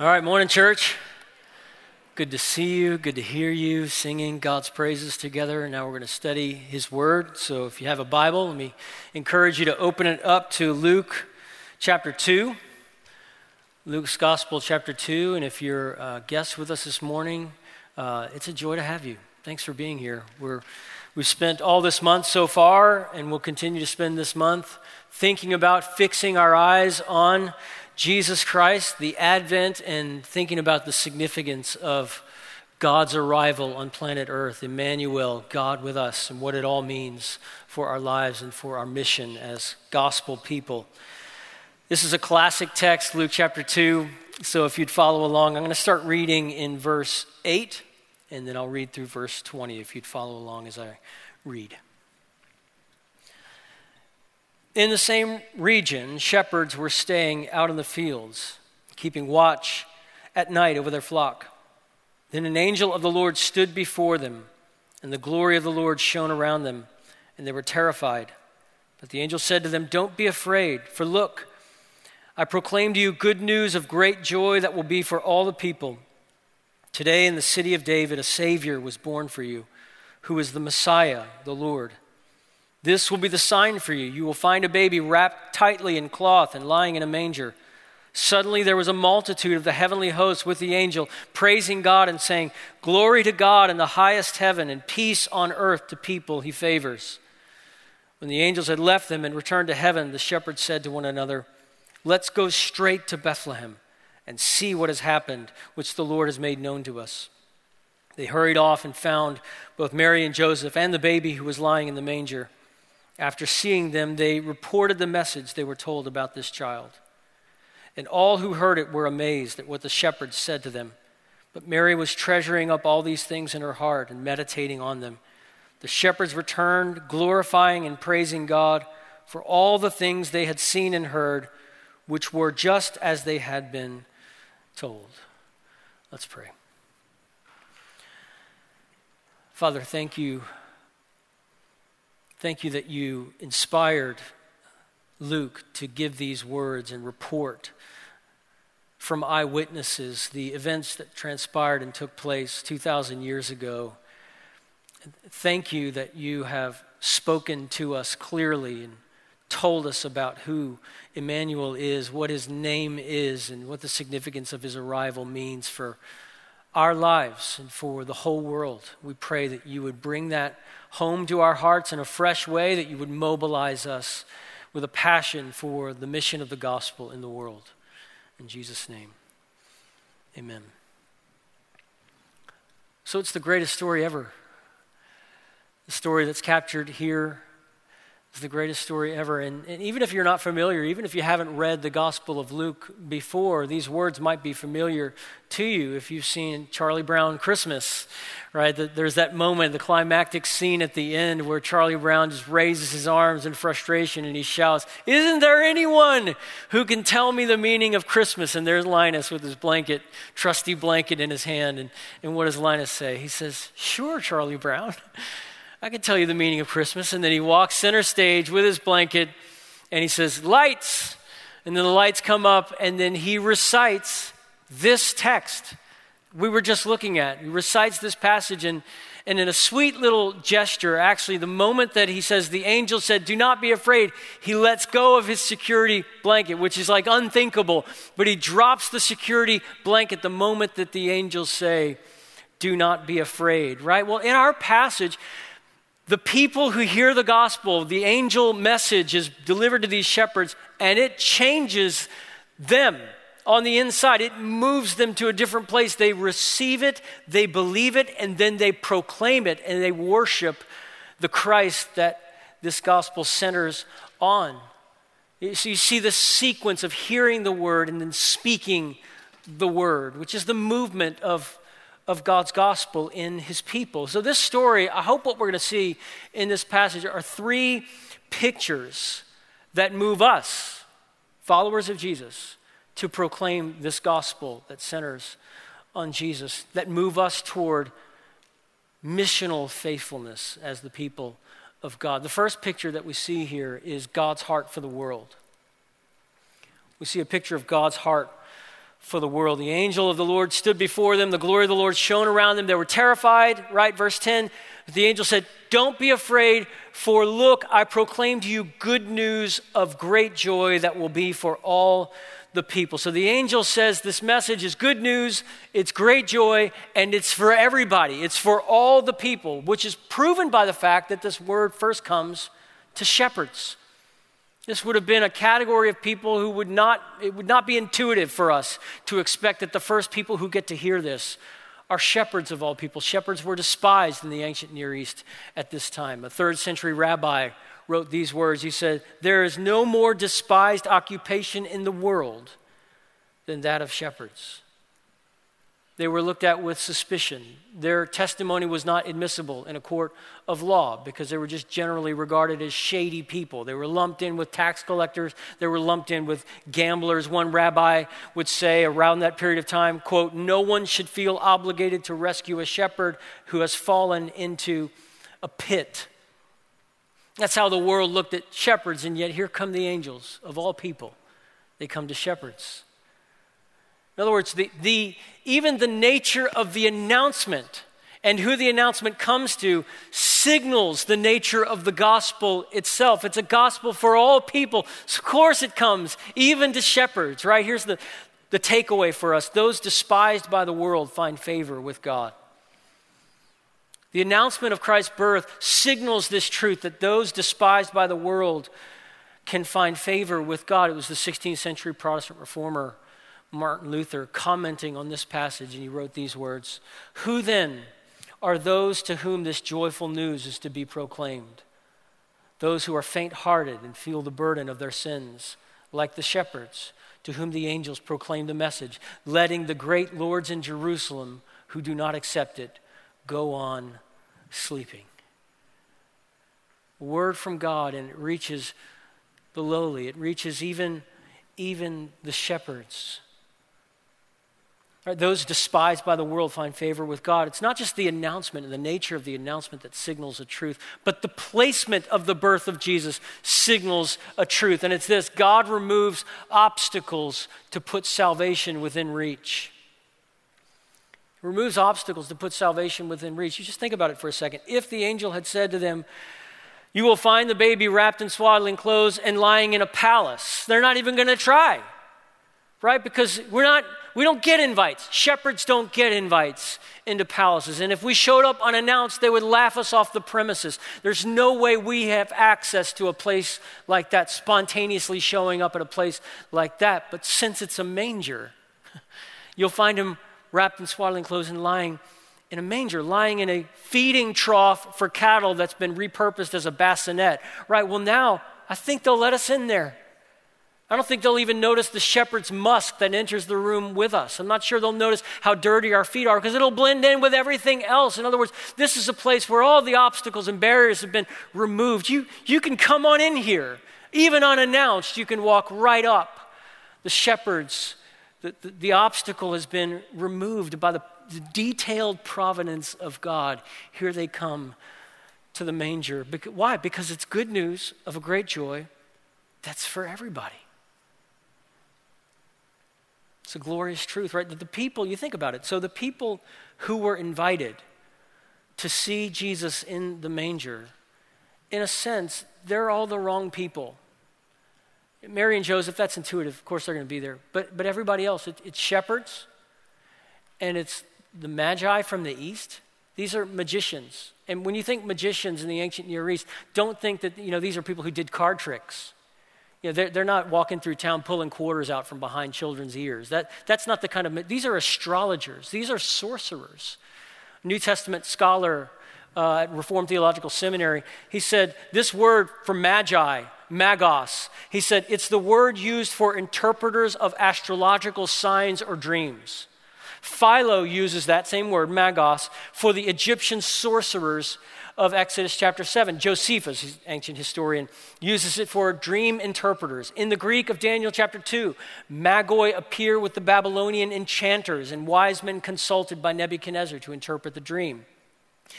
All right, morning, church. Good to see you. Good to hear you singing God's praises together. Now we're going to study His Word. So if you have a Bible, let me encourage you to open it up to Luke chapter 2. Luke's Gospel chapter 2. And if you're a guest with us this morning, it's a joy to have you. Thanks for being here. We've spent all this month so far, and we'll continue to spend this month thinking about fixing our eyes on Jesus Christ, the Advent, and thinking about the significance of God's arrival on planet Earth, Emmanuel, God with us, and what it all means for our lives and for our mission as gospel people. This is a classic text, Luke chapter 2, so if you'd follow along, I'm going to start reading in verse 8, and then I'll read through verse 20 if you'd follow along as I read. In the same region, shepherds were staying out in the fields, keeping watch at night over their flock. Then an angel of the Lord stood before them, and the glory of the Lord shone around them, and they were terrified. But the angel said to them, "Don't be afraid, for look, I proclaim to you good news of great joy that will be for all the people. Today in the city of David, a Savior was born for you, who is the Messiah, the Lord. This will be the sign for you. You will find a baby wrapped tightly in cloth and lying in a manger." Suddenly there was a multitude of the heavenly hosts with the angel, praising God and saying, "Glory to God in the highest heaven and peace on earth to people he favors." When the angels had left them and returned to heaven, the shepherds said to one another, "Let's go straight to Bethlehem and see what has happened, which the Lord has made known to us." They hurried off and found both Mary and Joseph and the baby who was lying in the manger. After seeing them, they reported the message they were told about this child. And all who heard it were amazed at what the shepherds said to them. But Mary was treasuring up all these things in her heart and meditating on them. The shepherds returned, glorifying and praising God for all the things they had seen and heard, which were just as they had been told. Let's pray. Father, thank you. Thank you that you inspired Luke to give these words and report from eyewitnesses the events that transpired and took place 2,000 years ago. Thank you that you have spoken to us clearly and told us about who Emmanuel is, what his name is, and what the significance of his arrival means for our lives and for the whole world. We pray that you would bring that home to our hearts in a fresh way, that you would mobilize us with a passion for the mission of the gospel in the world. In Jesus' name, amen. So it's the greatest story ever. The story that's captured here is the greatest story ever. And even if you're not familiar, even if you haven't read the Gospel of Luke before, these words might be familiar to you if you've seen Charlie Brown Christmas, right? There's that moment, the climactic scene at the end where Charlie Brown just raises his arms in frustration and he shouts, "Isn't there anyone who can tell me the meaning of Christmas?" And there's Linus with his blanket, trusty blanket in his hand. And what does Linus say? He says, "Sure, Charlie Brown. I can tell you the meaning of Christmas." And then he walks center stage with his blanket and he says, "Lights." And then the lights come up and then he recites this text we were just looking at. He recites this passage and in a sweet little gesture, actually, the moment that he says, "The angel said, do not be afraid," he lets go of his security blanket, which is like unthinkable, but he drops the security blanket the moment that the angels say, "Do not be afraid," right? Well, in our passage, the people who hear the gospel, the angel message is delivered to these shepherds, and it changes them on the inside. It moves them to a different place. They receive it, they believe it, and then they proclaim it, and they worship the Christ that this gospel centers on. So you see this sequence of hearing the word and then speaking the word, which is the movement of God's gospel in his people. So this story, I hope what we're gonna see in this passage are three pictures that move us, followers of Jesus, to proclaim this gospel that centers on Jesus, that move us toward missional faithfulness as the people of God. The first picture that we see here is God's heart for the world. We see a picture of God's heart for the world. The angel of the Lord stood before them. The glory of the Lord shone around them. They were terrified, right? Verse 10, the angel said, "Don't be afraid, for look, I proclaim to you good news of great joy that will be for all the people." So the angel says this message is good news, it's great joy, and it's for everybody. It's for all the people, which is proven by the fact that this word first comes to shepherds. This would have been a category of people who it would not be intuitive for us to expect that the first people who get to hear this are shepherds of all people. Shepherds were despised in the ancient Near East at this time. A 3rd century rabbi wrote these words. He said, "There is no more despised occupation in the world than that of shepherds. They were looked at with suspicion. Their testimony was not admissible in a court of law because they were just generally regarded as shady people. They were lumped in with tax collectors. They were lumped in with gamblers." One rabbi would say around that period of time, quote, "No one should feel obligated to rescue a shepherd who has fallen into a pit." That's how the world looked at shepherds, and yet here come the angels of all people. They come to shepherds. In other words, even the nature of the announcement and who the announcement comes to signals the nature of the gospel itself. It's a gospel for all people. So of course it comes even to shepherds, right? Here's the takeaway for us. Those despised by the world find favor with God. The announcement of Christ's birth signals this truth that those despised by the world can find favor with God. It was the 16th century Protestant reformer Martin Luther commenting on this passage, and he wrote these words, "Who then are those to whom this joyful news is to be proclaimed? Those who are faint-hearted and feel the burden of their sins, like the shepherds, to whom the angels proclaim the message, letting the great lords in Jerusalem who do not accept it go on sleeping." Word from God, and it reaches the lowly. It reaches even the shepherds. Right? Those despised by the world find favor with God. It's not just the announcement and the nature of the announcement that signals a truth, but the placement of the birth of Jesus signals a truth. And it's this: God removes obstacles to put salvation within reach. Removes obstacles to put salvation within reach. You just think about it for a second. If the angel had said to them, "You will find the baby wrapped in swaddling clothes and lying in a palace," they're not even going to try, right? Because we don't get invites. Shepherds don't get invites into palaces. And if we showed up unannounced, they would laugh us off the premises. There's no way we have access to a place like that, spontaneously showing up at a place like that. But since it's a manger, you'll find him wrapped in swaddling clothes and lying in a manger, lying in a feeding trough for cattle that's been repurposed as a bassinet. Right, well now, I think they'll let us in there. I don't think they'll even notice the shepherd's musk that enters the room with us. I'm not sure they'll notice how dirty our feet are because it'll blend in with everything else. In other words, this is a place where all the obstacles and barriers have been removed. You can come on in here. Even unannounced, you can walk right up. The shepherd's The obstacle has been removed by the detailed providence of God. Here they come to the manger. Why? Because it's good news of a great joy that's for everybody. It's a glorious truth, right? The people, you think about it. So the people who were invited to see Jesus in the manger, in a sense, they're all the wrong people. Mary and Joseph, that's intuitive. Of course, they're going to be there. But everybody else, it's shepherds, and it's the magi from the east. These are magicians. And when you think magicians in the ancient Near East, don't think that, these are people who did card tricks. They're not walking through town pulling quarters out from behind children's ears. That's not the kind of, these are astrologers. These are sorcerers. New Testament scholar at Reformed Theological Seminary, he said, this word for magi, magos, he said, it's the word used for interpreters of astrological signs or dreams. Philo uses that same word, magos, for the Egyptian sorcerers of Exodus chapter 7. Josephus, ancient historian, uses it for dream interpreters. In the Greek of Daniel chapter 2, magoi appear with the Babylonian enchanters and wise men consulted by Nebuchadnezzar to interpret the dream.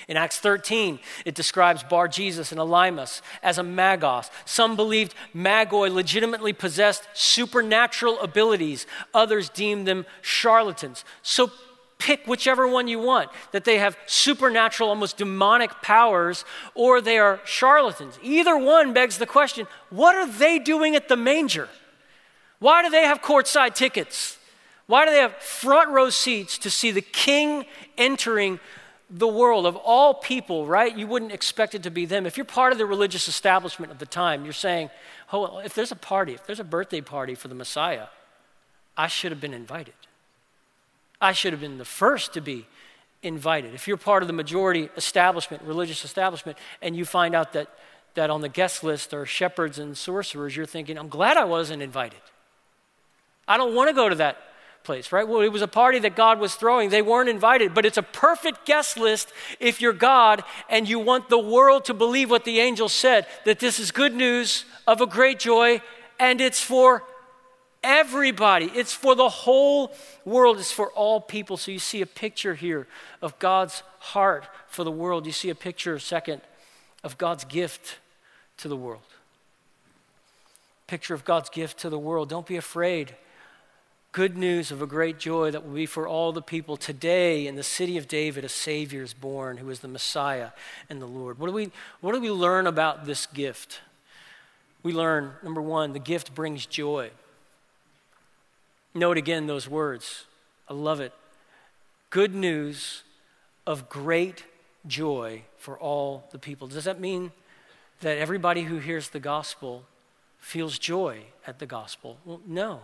In Acts 13, it describes Bar-Jesus and Elymas as a magos. Some believed magoi legitimately possessed supernatural abilities. Others deemed them charlatans. So pick whichever one you want, that they have supernatural, almost demonic powers, or they are charlatans. Either one begs the question, what are they doing at the manger? Why do they have courtside tickets? Why do they have front row seats to see the king entering the world? Of all people, right? You wouldn't expect it to be them. If you're part of the religious establishment of the time, you're saying, oh, if there's a party, if there's a birthday party for the Messiah, I should have been invited. I should have been the first to be invited. If you're part of the majority establishment, religious establishment, and you find out that on the guest list are shepherds and sorcerers, you're thinking, I'm glad I wasn't invited. I don't want to go to that place, right? Well, it was a party that God was throwing. They weren't invited, but it's a perfect guest list if you're God and you want the world to believe what the angel said, that this is good news of a great joy, and it's for everybody. It's for the whole world. It's for all people. So you see a picture here of God's heart for the world. You see a picture, second, of God's gift to the world. Picture of God's gift to the world. Don't be afraid. Good news of a great joy that will be for all the people. Today in the city of David, a Savior is born who is the Messiah and the Lord. What do we learn about this gift? We learn, number one, the gift brings joy. Note again those words. I love it. Good news of great joy for all the people. Does that mean that everybody who hears the gospel feels joy at the gospel? Well, no.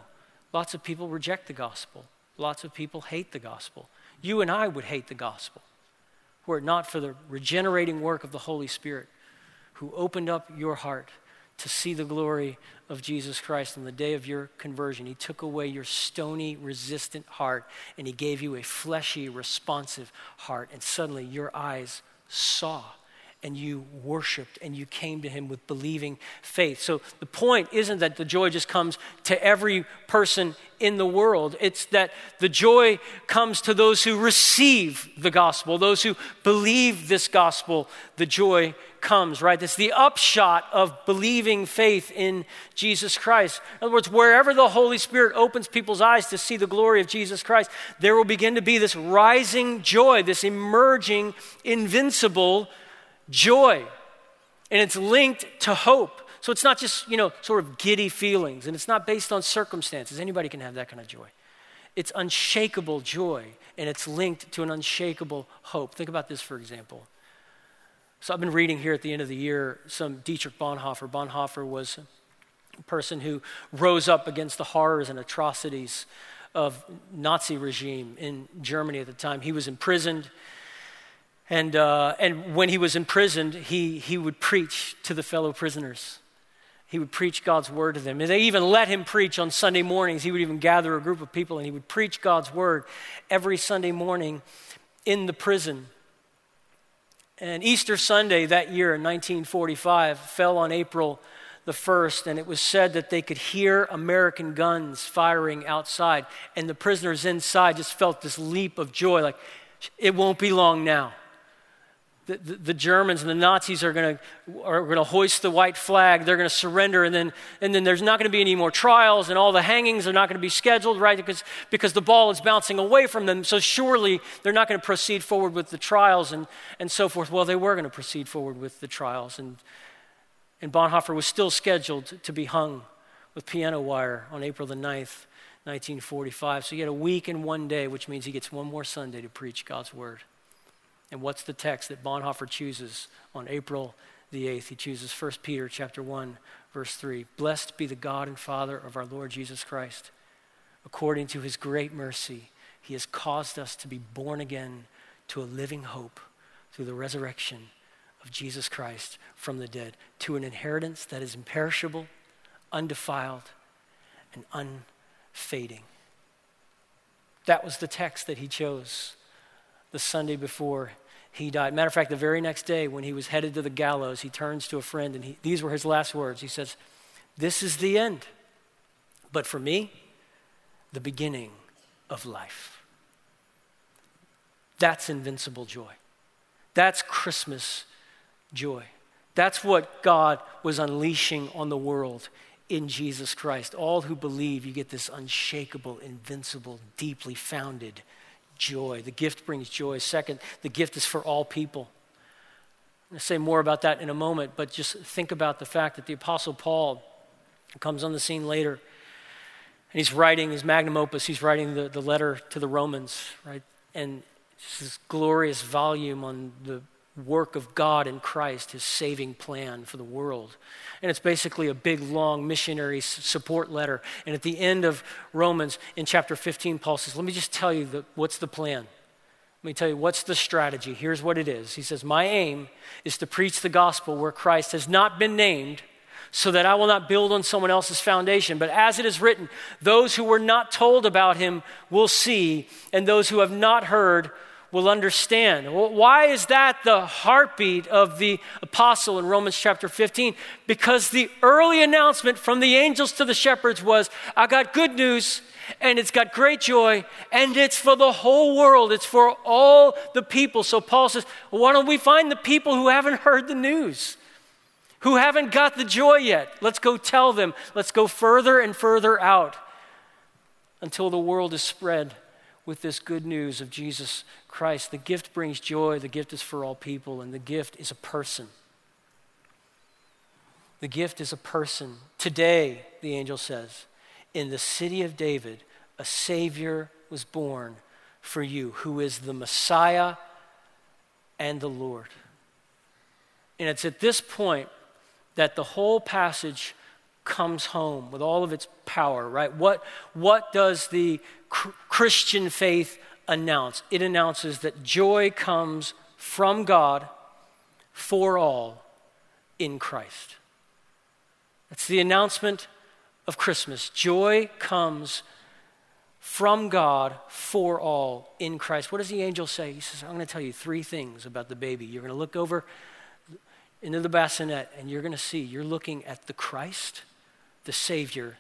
Lots of people reject the gospel. Lots of people hate the gospel. You and I would hate the gospel were it not for the regenerating work of the Holy Spirit who opened up your heart to see the glory of Jesus Christ on the day of your conversion. He took away your stony, resistant heart, and he gave you a fleshy, responsive heart, and suddenly your eyes saw, and you worshiped, and you came to him with believing faith. So the point isn't that the joy just comes to every person in the world. It's that the joy comes to those who receive the gospel, those who believe this gospel. The joy comes, right? That's the upshot of believing faith in Jesus Christ. In other words, wherever the Holy Spirit opens people's eyes to see the glory of Jesus Christ, there will begin to be this rising joy, this emerging, invincible joy, and it's linked to hope. So it's not just, sort of giddy feelings, and it's not based on circumstances. Anybody can have that kind of joy. It's unshakable joy, and it's linked to an unshakable hope. Think about this, for example. So I've been reading here at the end of the year some Dietrich Bonhoeffer. Bonhoeffer was a person who rose up against the horrors and atrocities of Nazi regime in Germany at the time. He was imprisoned. And when he was imprisoned, he would preach to the fellow prisoners. He would preach God's word to them. And they even let him preach on Sunday mornings. He would even gather a group of people and he would preach God's word every Sunday morning in the prison. And Easter Sunday that year in 1945 fell on April the 1st, and it was said that they could hear American guns firing outside, and the prisoners inside just felt this leap of joy, like, it won't be long now. The Germans and the Nazis are going to hoist the white flag. They're going to surrender, and then there's not going to be any more trials, and all the hangings are not going to be scheduled, right? Because the ball is bouncing away from them. So surely they're not going to proceed forward with the trials and so forth. Well, they were going to proceed forward with the trials, and Bonhoeffer was still scheduled to be hung with piano wire on April the 9th, 1945. So he had a week and one day, which means he gets one more Sunday to preach God's word. And what's the text that Bonhoeffer chooses on April the 8th? He chooses 1 Peter chapter 1, verse 3. Blessed be the God and Father of our Lord Jesus Christ. According to his great mercy, he has caused us to be born again to a living hope through the resurrection of Jesus Christ from the dead, to an inheritance that is imperishable, undefiled, and unfading. That was the text that he chose the Sunday before he died. Matter of fact, the very next day when he was headed to the gallows, he turns to a friend, and these were his last words. He says, "This is the end, but for me, the beginning of life." That's invincible joy. That's Christmas joy. That's what God was unleashing on the world in Jesus Christ. All who believe, you get this unshakable, invincible, deeply founded joy. The gift brings joy. Second, the gift is for all people. I'm going to say more about that in a moment, but just think about the fact that the Apostle Paul comes on the scene later, and he's writing his magnum opus. He's writing the letter to the Romans, right? And it's this glorious volume on the work of God in Christ, his saving plan for the world. And it's basically a big, long missionary support letter. And at the end of Romans, in chapter 15, Paul says, let me just tell you what's the plan. Let me tell you what's the strategy. Here's what it is. He says, my aim is to preach the gospel where Christ has not been named, so that I will not build on someone else's foundation. But as it is written, those who were not told about him will see, and those who have not heard will understand. Why is that the heartbeat of the apostle in Romans chapter 15? Because the early announcement from the angels to the shepherds was, I got good news, and it's got great joy, and it's for the whole world. It's for all the people. So Paul says, well, why don't we find the people who haven't heard the news, who haven't got the joy yet? Let's go tell them. Let's go further and further out until the world is spread with this good news of Jesus Christ. The gift brings joy. The gift is for all people, and the gift is a person. The gift is a person. Today, the angel says, in the city of David, a Savior was born for you, who is the Messiah and the Lord. And it's at this point that the whole passage comes home with all of its power, right? What does the Christian faith announce? It announces that joy comes from God for all in Christ. That's the announcement of Christmas. Joy comes from God for all in Christ. What does the angel say? He says, I'm going to tell you three things about the baby. You're going to look over into the bassinet, and you're going to see, you're looking at the Christ, the Savior,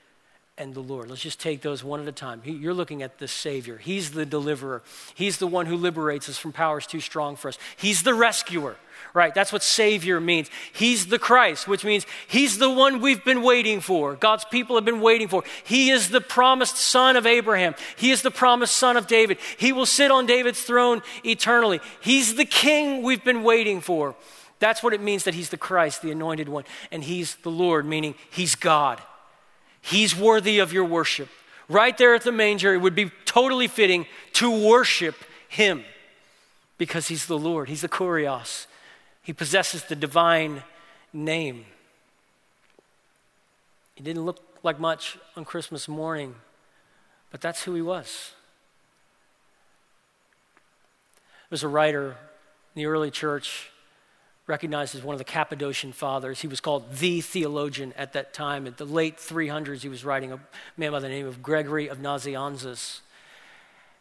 and the Lord. Let's just take those one at a time. You're looking at the Savior. He's the deliverer. He's the one who liberates us from powers too strong for us. He's the rescuer, right? That's what Savior means. He's the Christ, which means he's the one we've been waiting for. God's people have been waiting for. He is the promised son of Abraham. He is the promised son of David. He will sit on David's throne eternally. He's the king we've been waiting for. That's what it means that he's the Christ, the anointed one, and he's the Lord, meaning he's God. He's worthy of your worship. Right there at the manger, it would be totally fitting to worship him because he's the Lord. He's the Kurios. He possesses the divine name. He didn't look like much on Christmas morning, but that's who he was. There's a writer in the early church recognized as one of the Cappadocian fathers. He was called the theologian at that time. At the late 300s, he was writing, a man by the name of Gregory of Nazianzus.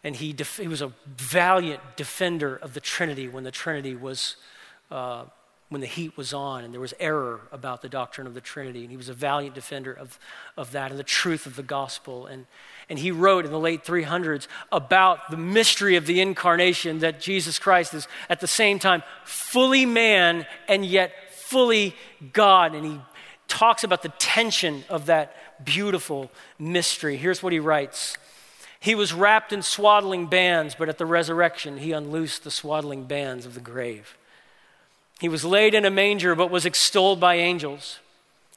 And he was a valiant defender of the Trinity when the Trinity was, when the heat was on and there was error about the doctrine of the Trinity. And he was a valiant defender of that and the truth of the gospel. And he wrote in the late 300s about the mystery of the incarnation, that Jesus Christ is at the same time fully man and yet fully God. And he talks about the tension of that beautiful mystery. Here's what he writes. He was wrapped in swaddling bands, but at the resurrection, he unloosed the swaddling bands of the grave. He was laid in a manger, but was extolled by angels.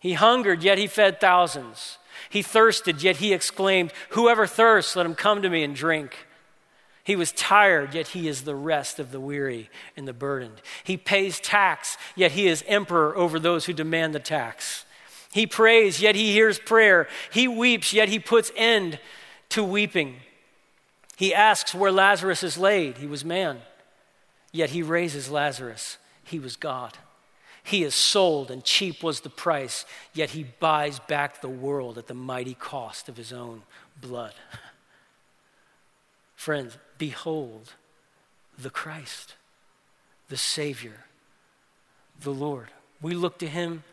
He hungered, yet he fed thousands. He thirsted, yet he exclaimed, whoever thirsts, let him come to me and drink. He was tired, yet he is the rest of the weary and the burdened. He pays tax, yet he is emperor over those who demand the tax. He prays, yet he hears prayer. He weeps, yet he puts end to weeping. He asks where Lazarus is laid. He was man, yet he raises Lazarus. He was God. He is sold, and cheap was the price, yet he buys back the world at the mighty cost of his own blood. Friends, behold the Christ, the Savior, the Lord. We look to him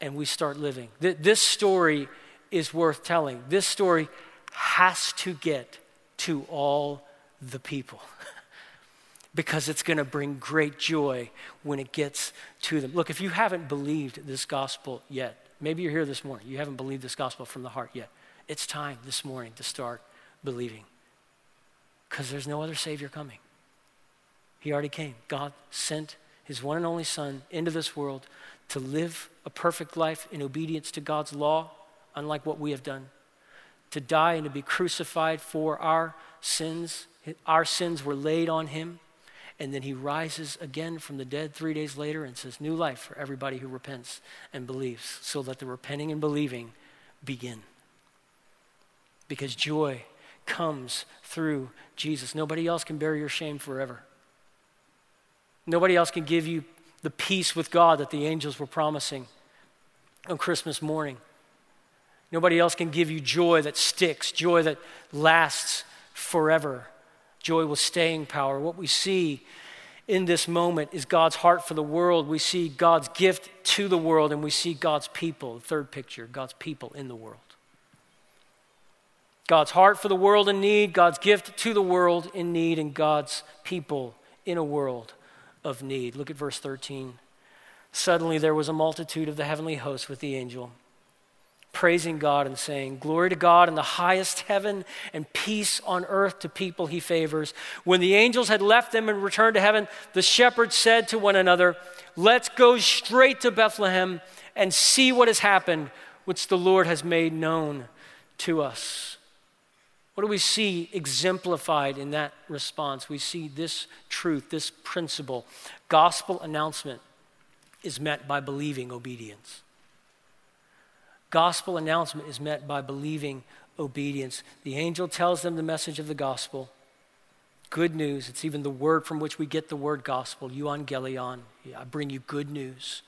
and we start living. This story is worth telling. This story has to get to all the people. because it's going to bring great joy when it gets to them. Look, if you haven't believed this gospel yet, maybe you're here this morning, you haven't believed this gospel from the heart yet. It's time this morning to start believing, because there's no other Savior coming. He already came. God sent his one and only Son into this world to live a perfect life in obedience to God's law, unlike what we have done, to die and to be crucified for our sins. Our sins were laid on him, and then he rises again from the dead 3 days later and says, new life for everybody who repents and believes. So let the repenting and believing begin, because joy comes through Jesus. Nobody else can bear your shame forever. Nobody else can give you the peace with God that the angels were promising on Christmas morning. Nobody else can give you joy that sticks, joy that lasts forever, joy with staying power. What we see in this moment is God's heart for the world. We see God's gift to the world, and we see God's people. The third picture, God's people in the world. God's heart for the world in need, God's gift to the world in need, and God's people in a world of need. Look at verse 13. Suddenly there was a multitude of the heavenly host with the angel, praising God and saying, glory to God in the highest heaven and peace on earth to people he favors. When the angels had left them and returned to heaven, the shepherds said to one another, let's go straight to Bethlehem and see what has happened, which the Lord has made known to us. What do we see exemplified in that response? We see this truth, this principle. Gospel announcement is met by believing obedience. Gospel announcement is met by believing obedience. The angel tells them the message of the gospel. Good news. It's even the word from which we get the word gospel, euangelion. I bring you good news.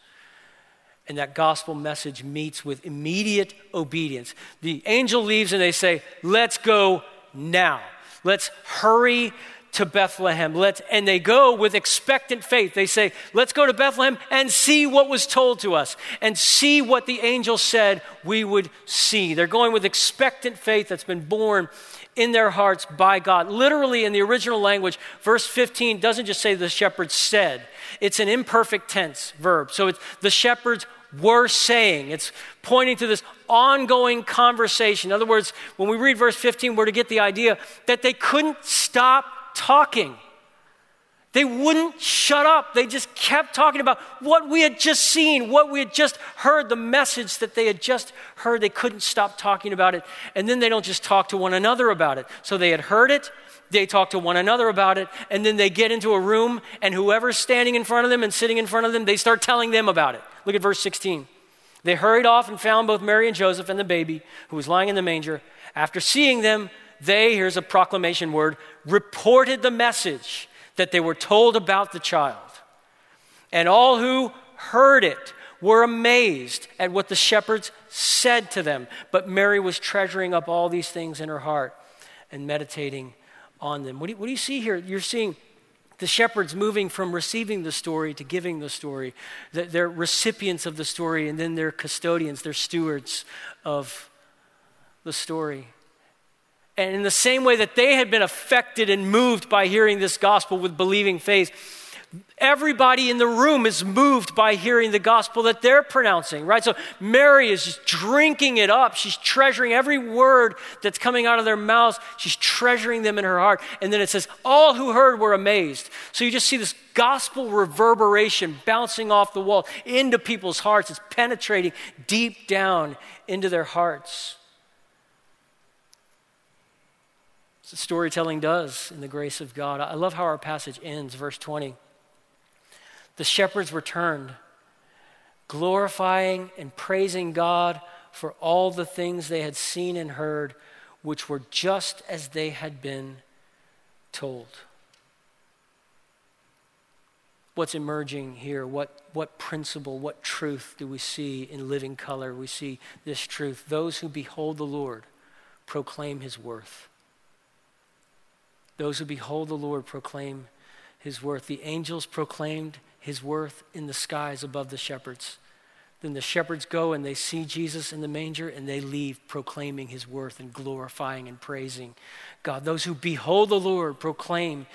And that gospel message meets with immediate obedience. The angel leaves and they say, let's go now. Let's hurry to Bethlehem. And they go with expectant faith. They say, let's go to Bethlehem and see what was told to us and see what the angel said we would see. They're going with expectant faith that's been born in their hearts by God. Literally, in the original language, verse 15 doesn't just say the shepherds said. It's an imperfect tense verb. So it's the shepherds were saying. It's pointing to this ongoing conversation. In other words, when we read verse 15, we're to get the idea that they couldn't stop talking. They wouldn't shut up. They just kept talking about what we had just seen, what we had just heard, the message that they had just heard. They couldn't stop talking about it. And then they don't just talk to one another about it. So they had heard it, they talk to one another about it, and then they get into a room, and whoever's standing in front of them and sitting in front of them, they start telling them about it. Look at verse 16. They hurried off and found both Mary and Joseph and the baby who was lying in the manger. After seeing them, they, here's a proclamation word, reported the message that they were told about the child. And all who heard it were amazed at what the shepherds said to them. But Mary was treasuring up all these things in her heart and meditating on them. What do you see here? You're seeing the shepherds moving from receiving the story to giving the story. They're recipients of the story, and then they're custodians, they're stewards of the story. And in the same way that they had been affected and moved by hearing this gospel with believing faith, everybody in the room is moved by hearing the gospel that they're pronouncing, right? So Mary is just drinking it up. She's treasuring every word that's coming out of their mouths. She's treasuring them in her heart. And then it says, all who heard were amazed. So you just see this gospel reverberation bouncing off the wall into people's hearts. It's penetrating deep down into their hearts. Storytelling does in the grace of God. I love how our passage ends, verse 20. The shepherds returned, glorifying and praising God for all the things they had seen and heard, which were just as they had been told. What's emerging here? What principle, what truth do we see in living color? We see this truth. Those who behold the Lord proclaim his worth. Those who behold the Lord proclaim his worth. The angels proclaimed his worth in the skies above the shepherds. Then the shepherds go and they see Jesus in the manger, and they leave proclaiming his worth and glorifying and praising God. Those who behold the Lord proclaim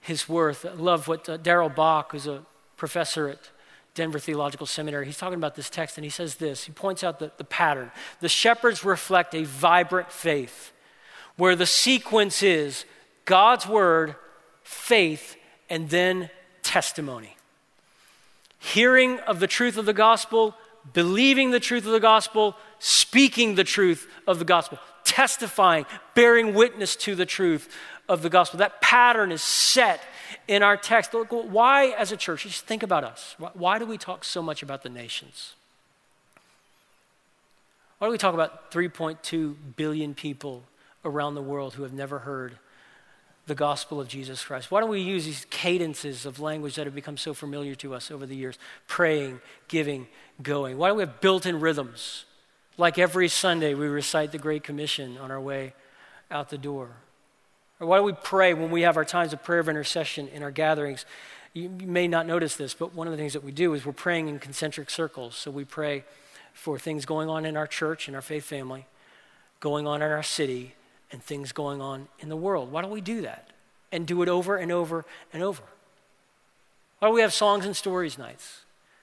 his worth. I love what Darrell Bach, who's a professor at Denver Theological Seminary, he's talking about this text, and he says this. He points out the pattern. The shepherds reflect a vibrant faith where the sequence is God's word, faith, and then testimony. Hearing of the truth of the gospel, believing the truth of the gospel, speaking the truth of the gospel, testifying, bearing witness to the truth of the gospel. That pattern is set in our text. Look, why, as a church, just think about us. Why do we talk so much about the nations? Why do we talk about 3.2 billion people around the world who have never heard the gospel of Jesus Christ? Why don't we use these cadences of language that have become so familiar to us over the years? Praying, giving, going. Why don't we have built-in rhythms? Like every Sunday, we recite the Great Commission on our way out the door. Or why do we pray when we have our times of prayer of intercession in our gatherings? You may not notice this, but one of the things that we do is we're praying in concentric circles. So we pray for things going on in our church, in our faith family, going on in our city, and things going on in the world. Why don't we do that? And do it over and over and over? Why don't we have songs and stories nights?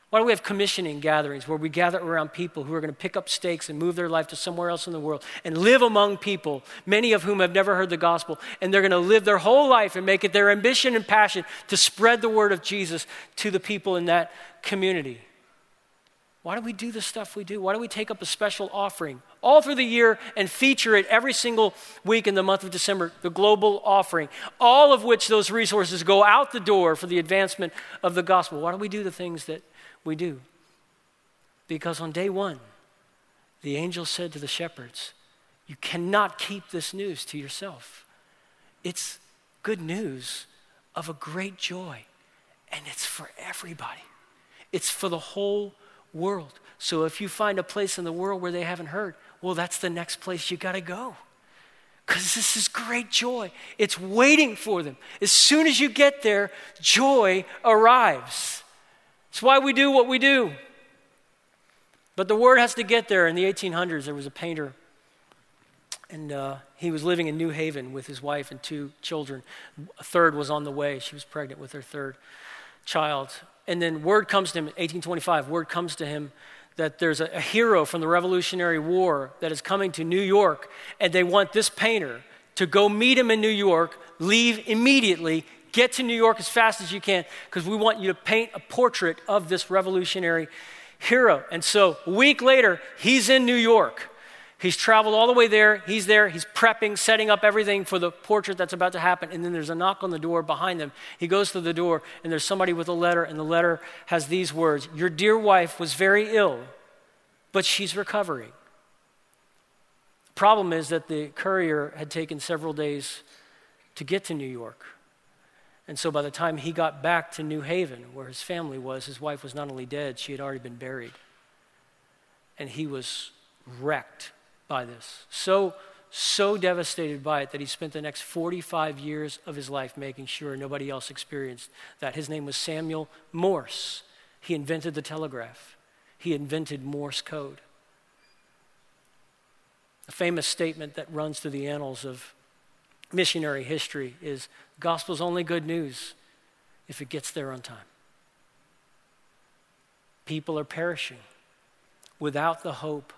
Why do we have commissioning gatherings where we gather around people who are going to pick up stakes and move their life to somewhere else in the world and live among people, many of whom have never heard the gospel, and they're going to live their whole life and make it their ambition and passion to spread the word of Jesus to the people in that community? Why do we do the stuff we do? Why do we take up a special offering all through the year and feature it every single week in the month of December, the global offering, all of which those resources go out the door for the advancement of the gospel? Why do we do the things that we do? Because on day one, the angel said to the shepherds, "You cannot keep this news to yourself. It's good news of a great joy, and it's for everybody. It's for the whole world. So if you find a place in the world where they haven't heard, well, that's the next place you got to go, because this is great joy. It's waiting for them. As soon as you get there, joy arrives." It's why we do what we do. But the word has to get there. In the 1800s, there was a painter, and he was living in New Haven with his wife and two children. A third was on the way. She was pregnant with her third child. And then word comes to him, 1825, word comes to him that there's a hero from the Revolutionary War that is coming to New York, and they want this painter to go meet him in New York, leave immediately, get to New York as fast as you can, because we want you to paint a portrait of this revolutionary hero. And so a week later, he's in New York. He's traveled all the way there, he's prepping, setting up everything for the portrait that's about to happen, and then there's a knock on the door behind them. He goes to the door, and there's somebody with a letter, and the letter has these words: "Your dear wife was very ill, but she's recovering." The problem is that the courier had taken several days to get to New York, and so by the time he got back to New Haven, where his family was, his wife was not only dead, she had already been buried, and he was wrecked by this. So devastated by it that he spent the next 45 years of his life making sure nobody else experienced that. His name was Samuel Morse. He invented the telegraph. He invented Morse code. A famous statement that runs through the annals of missionary history is, gospel's only good news if it gets there on time. People are perishing without the hope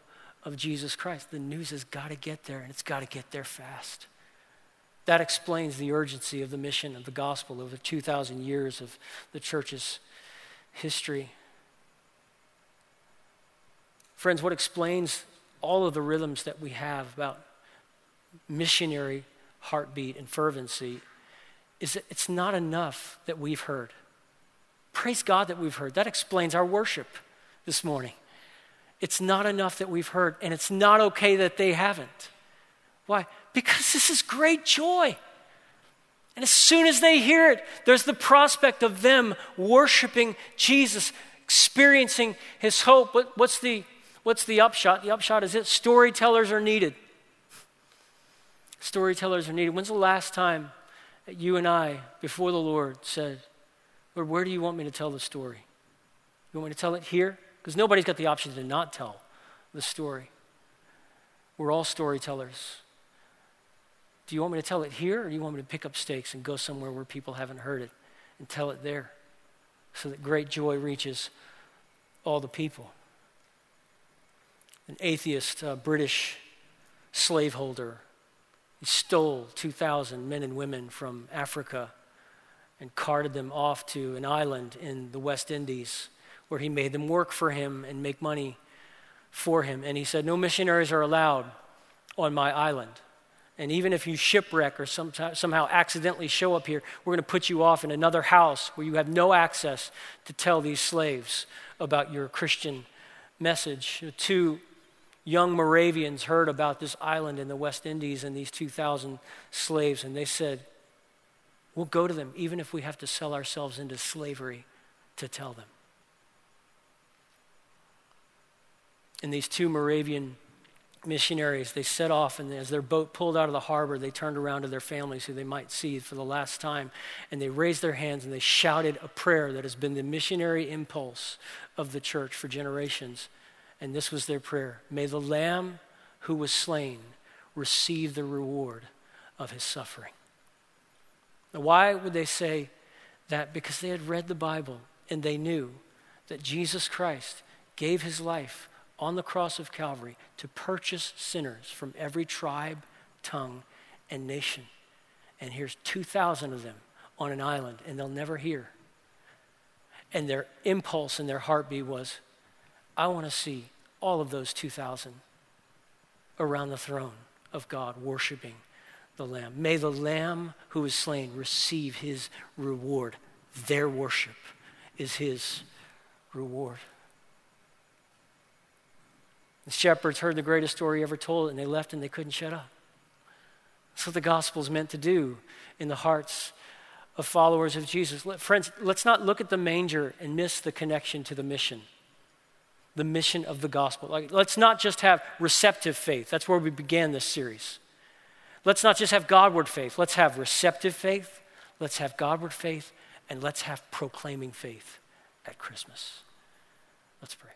of Jesus Christ. The news has got to get there, and it's got to get there fast. That explains the urgency of the mission of the gospel over 2,000 years of the church's history. Friends, what explains all of the rhythms that we have about missionary heartbeat and fervency is that it's not enough that we've heard. Praise God that we've heard. That explains our worship this morning. It's not enough that we've heard, and it's not okay that they haven't. Why? Because this is great joy. And as soon as they hear it, there's the prospect of them worshiping Jesus, experiencing his hope. But what's the upshot? The upshot is this: storytellers are needed. Storytellers are needed. When's the last time that you and I, before the Lord, said, "Lord, where do you want me to tell the story? You want me to tell it here?" Because nobody's got the option to not tell the story. We're all storytellers. Do you want me to tell it here, or do you want me to pick up stakes and go somewhere where people haven't heard it and tell it there so that great joy reaches all the people? An atheist, British slaveholder, he stole 2,000 men and women from Africa and carted them off to an island in the West Indies where he made them work for him and make money for him. And he said, no missionaries are allowed on my island. And even if you shipwreck or somehow accidentally show up here, we're going to put you off in another house where you have no access to tell these slaves about your Christian message. Two young Moravians heard about this island in the West Indies and these 2,000 slaves, and they said, we'll go to them even if we have to sell ourselves into slavery to tell them. And these two Moravian missionaries, they set off, and as their boat pulled out of the harbor, they turned around to their families who they might see for the last time, and they raised their hands and they shouted a prayer that has been the missionary impulse of the church for generations. And this was their prayer: may the Lamb who was slain receive the reward of his suffering. Now, why would they say that? Because they had read the Bible and they knew that Jesus Christ gave his life on the cross of Calvary to purchase sinners from every tribe, tongue, and nation. And here's 2,000 of them on an island, and they'll never hear. And their impulse and their heartbeat was, I want to see all of those 2,000 around the throne of God worshiping the Lamb. May the Lamb who is slain receive his reward. Their worship is his reward. The shepherds heard the greatest story ever told, and they left and they couldn't shut up. That's what the gospel's meant to do in the hearts of followers of Jesus. Friends, let's not look at the manger and miss the connection to the mission of the gospel. Let's not just have receptive faith. That's where we began this series. Let's not just have Godward faith. Let's have receptive faith, let's have Godward faith, and let's have proclaiming faith at Christmas. Let's pray.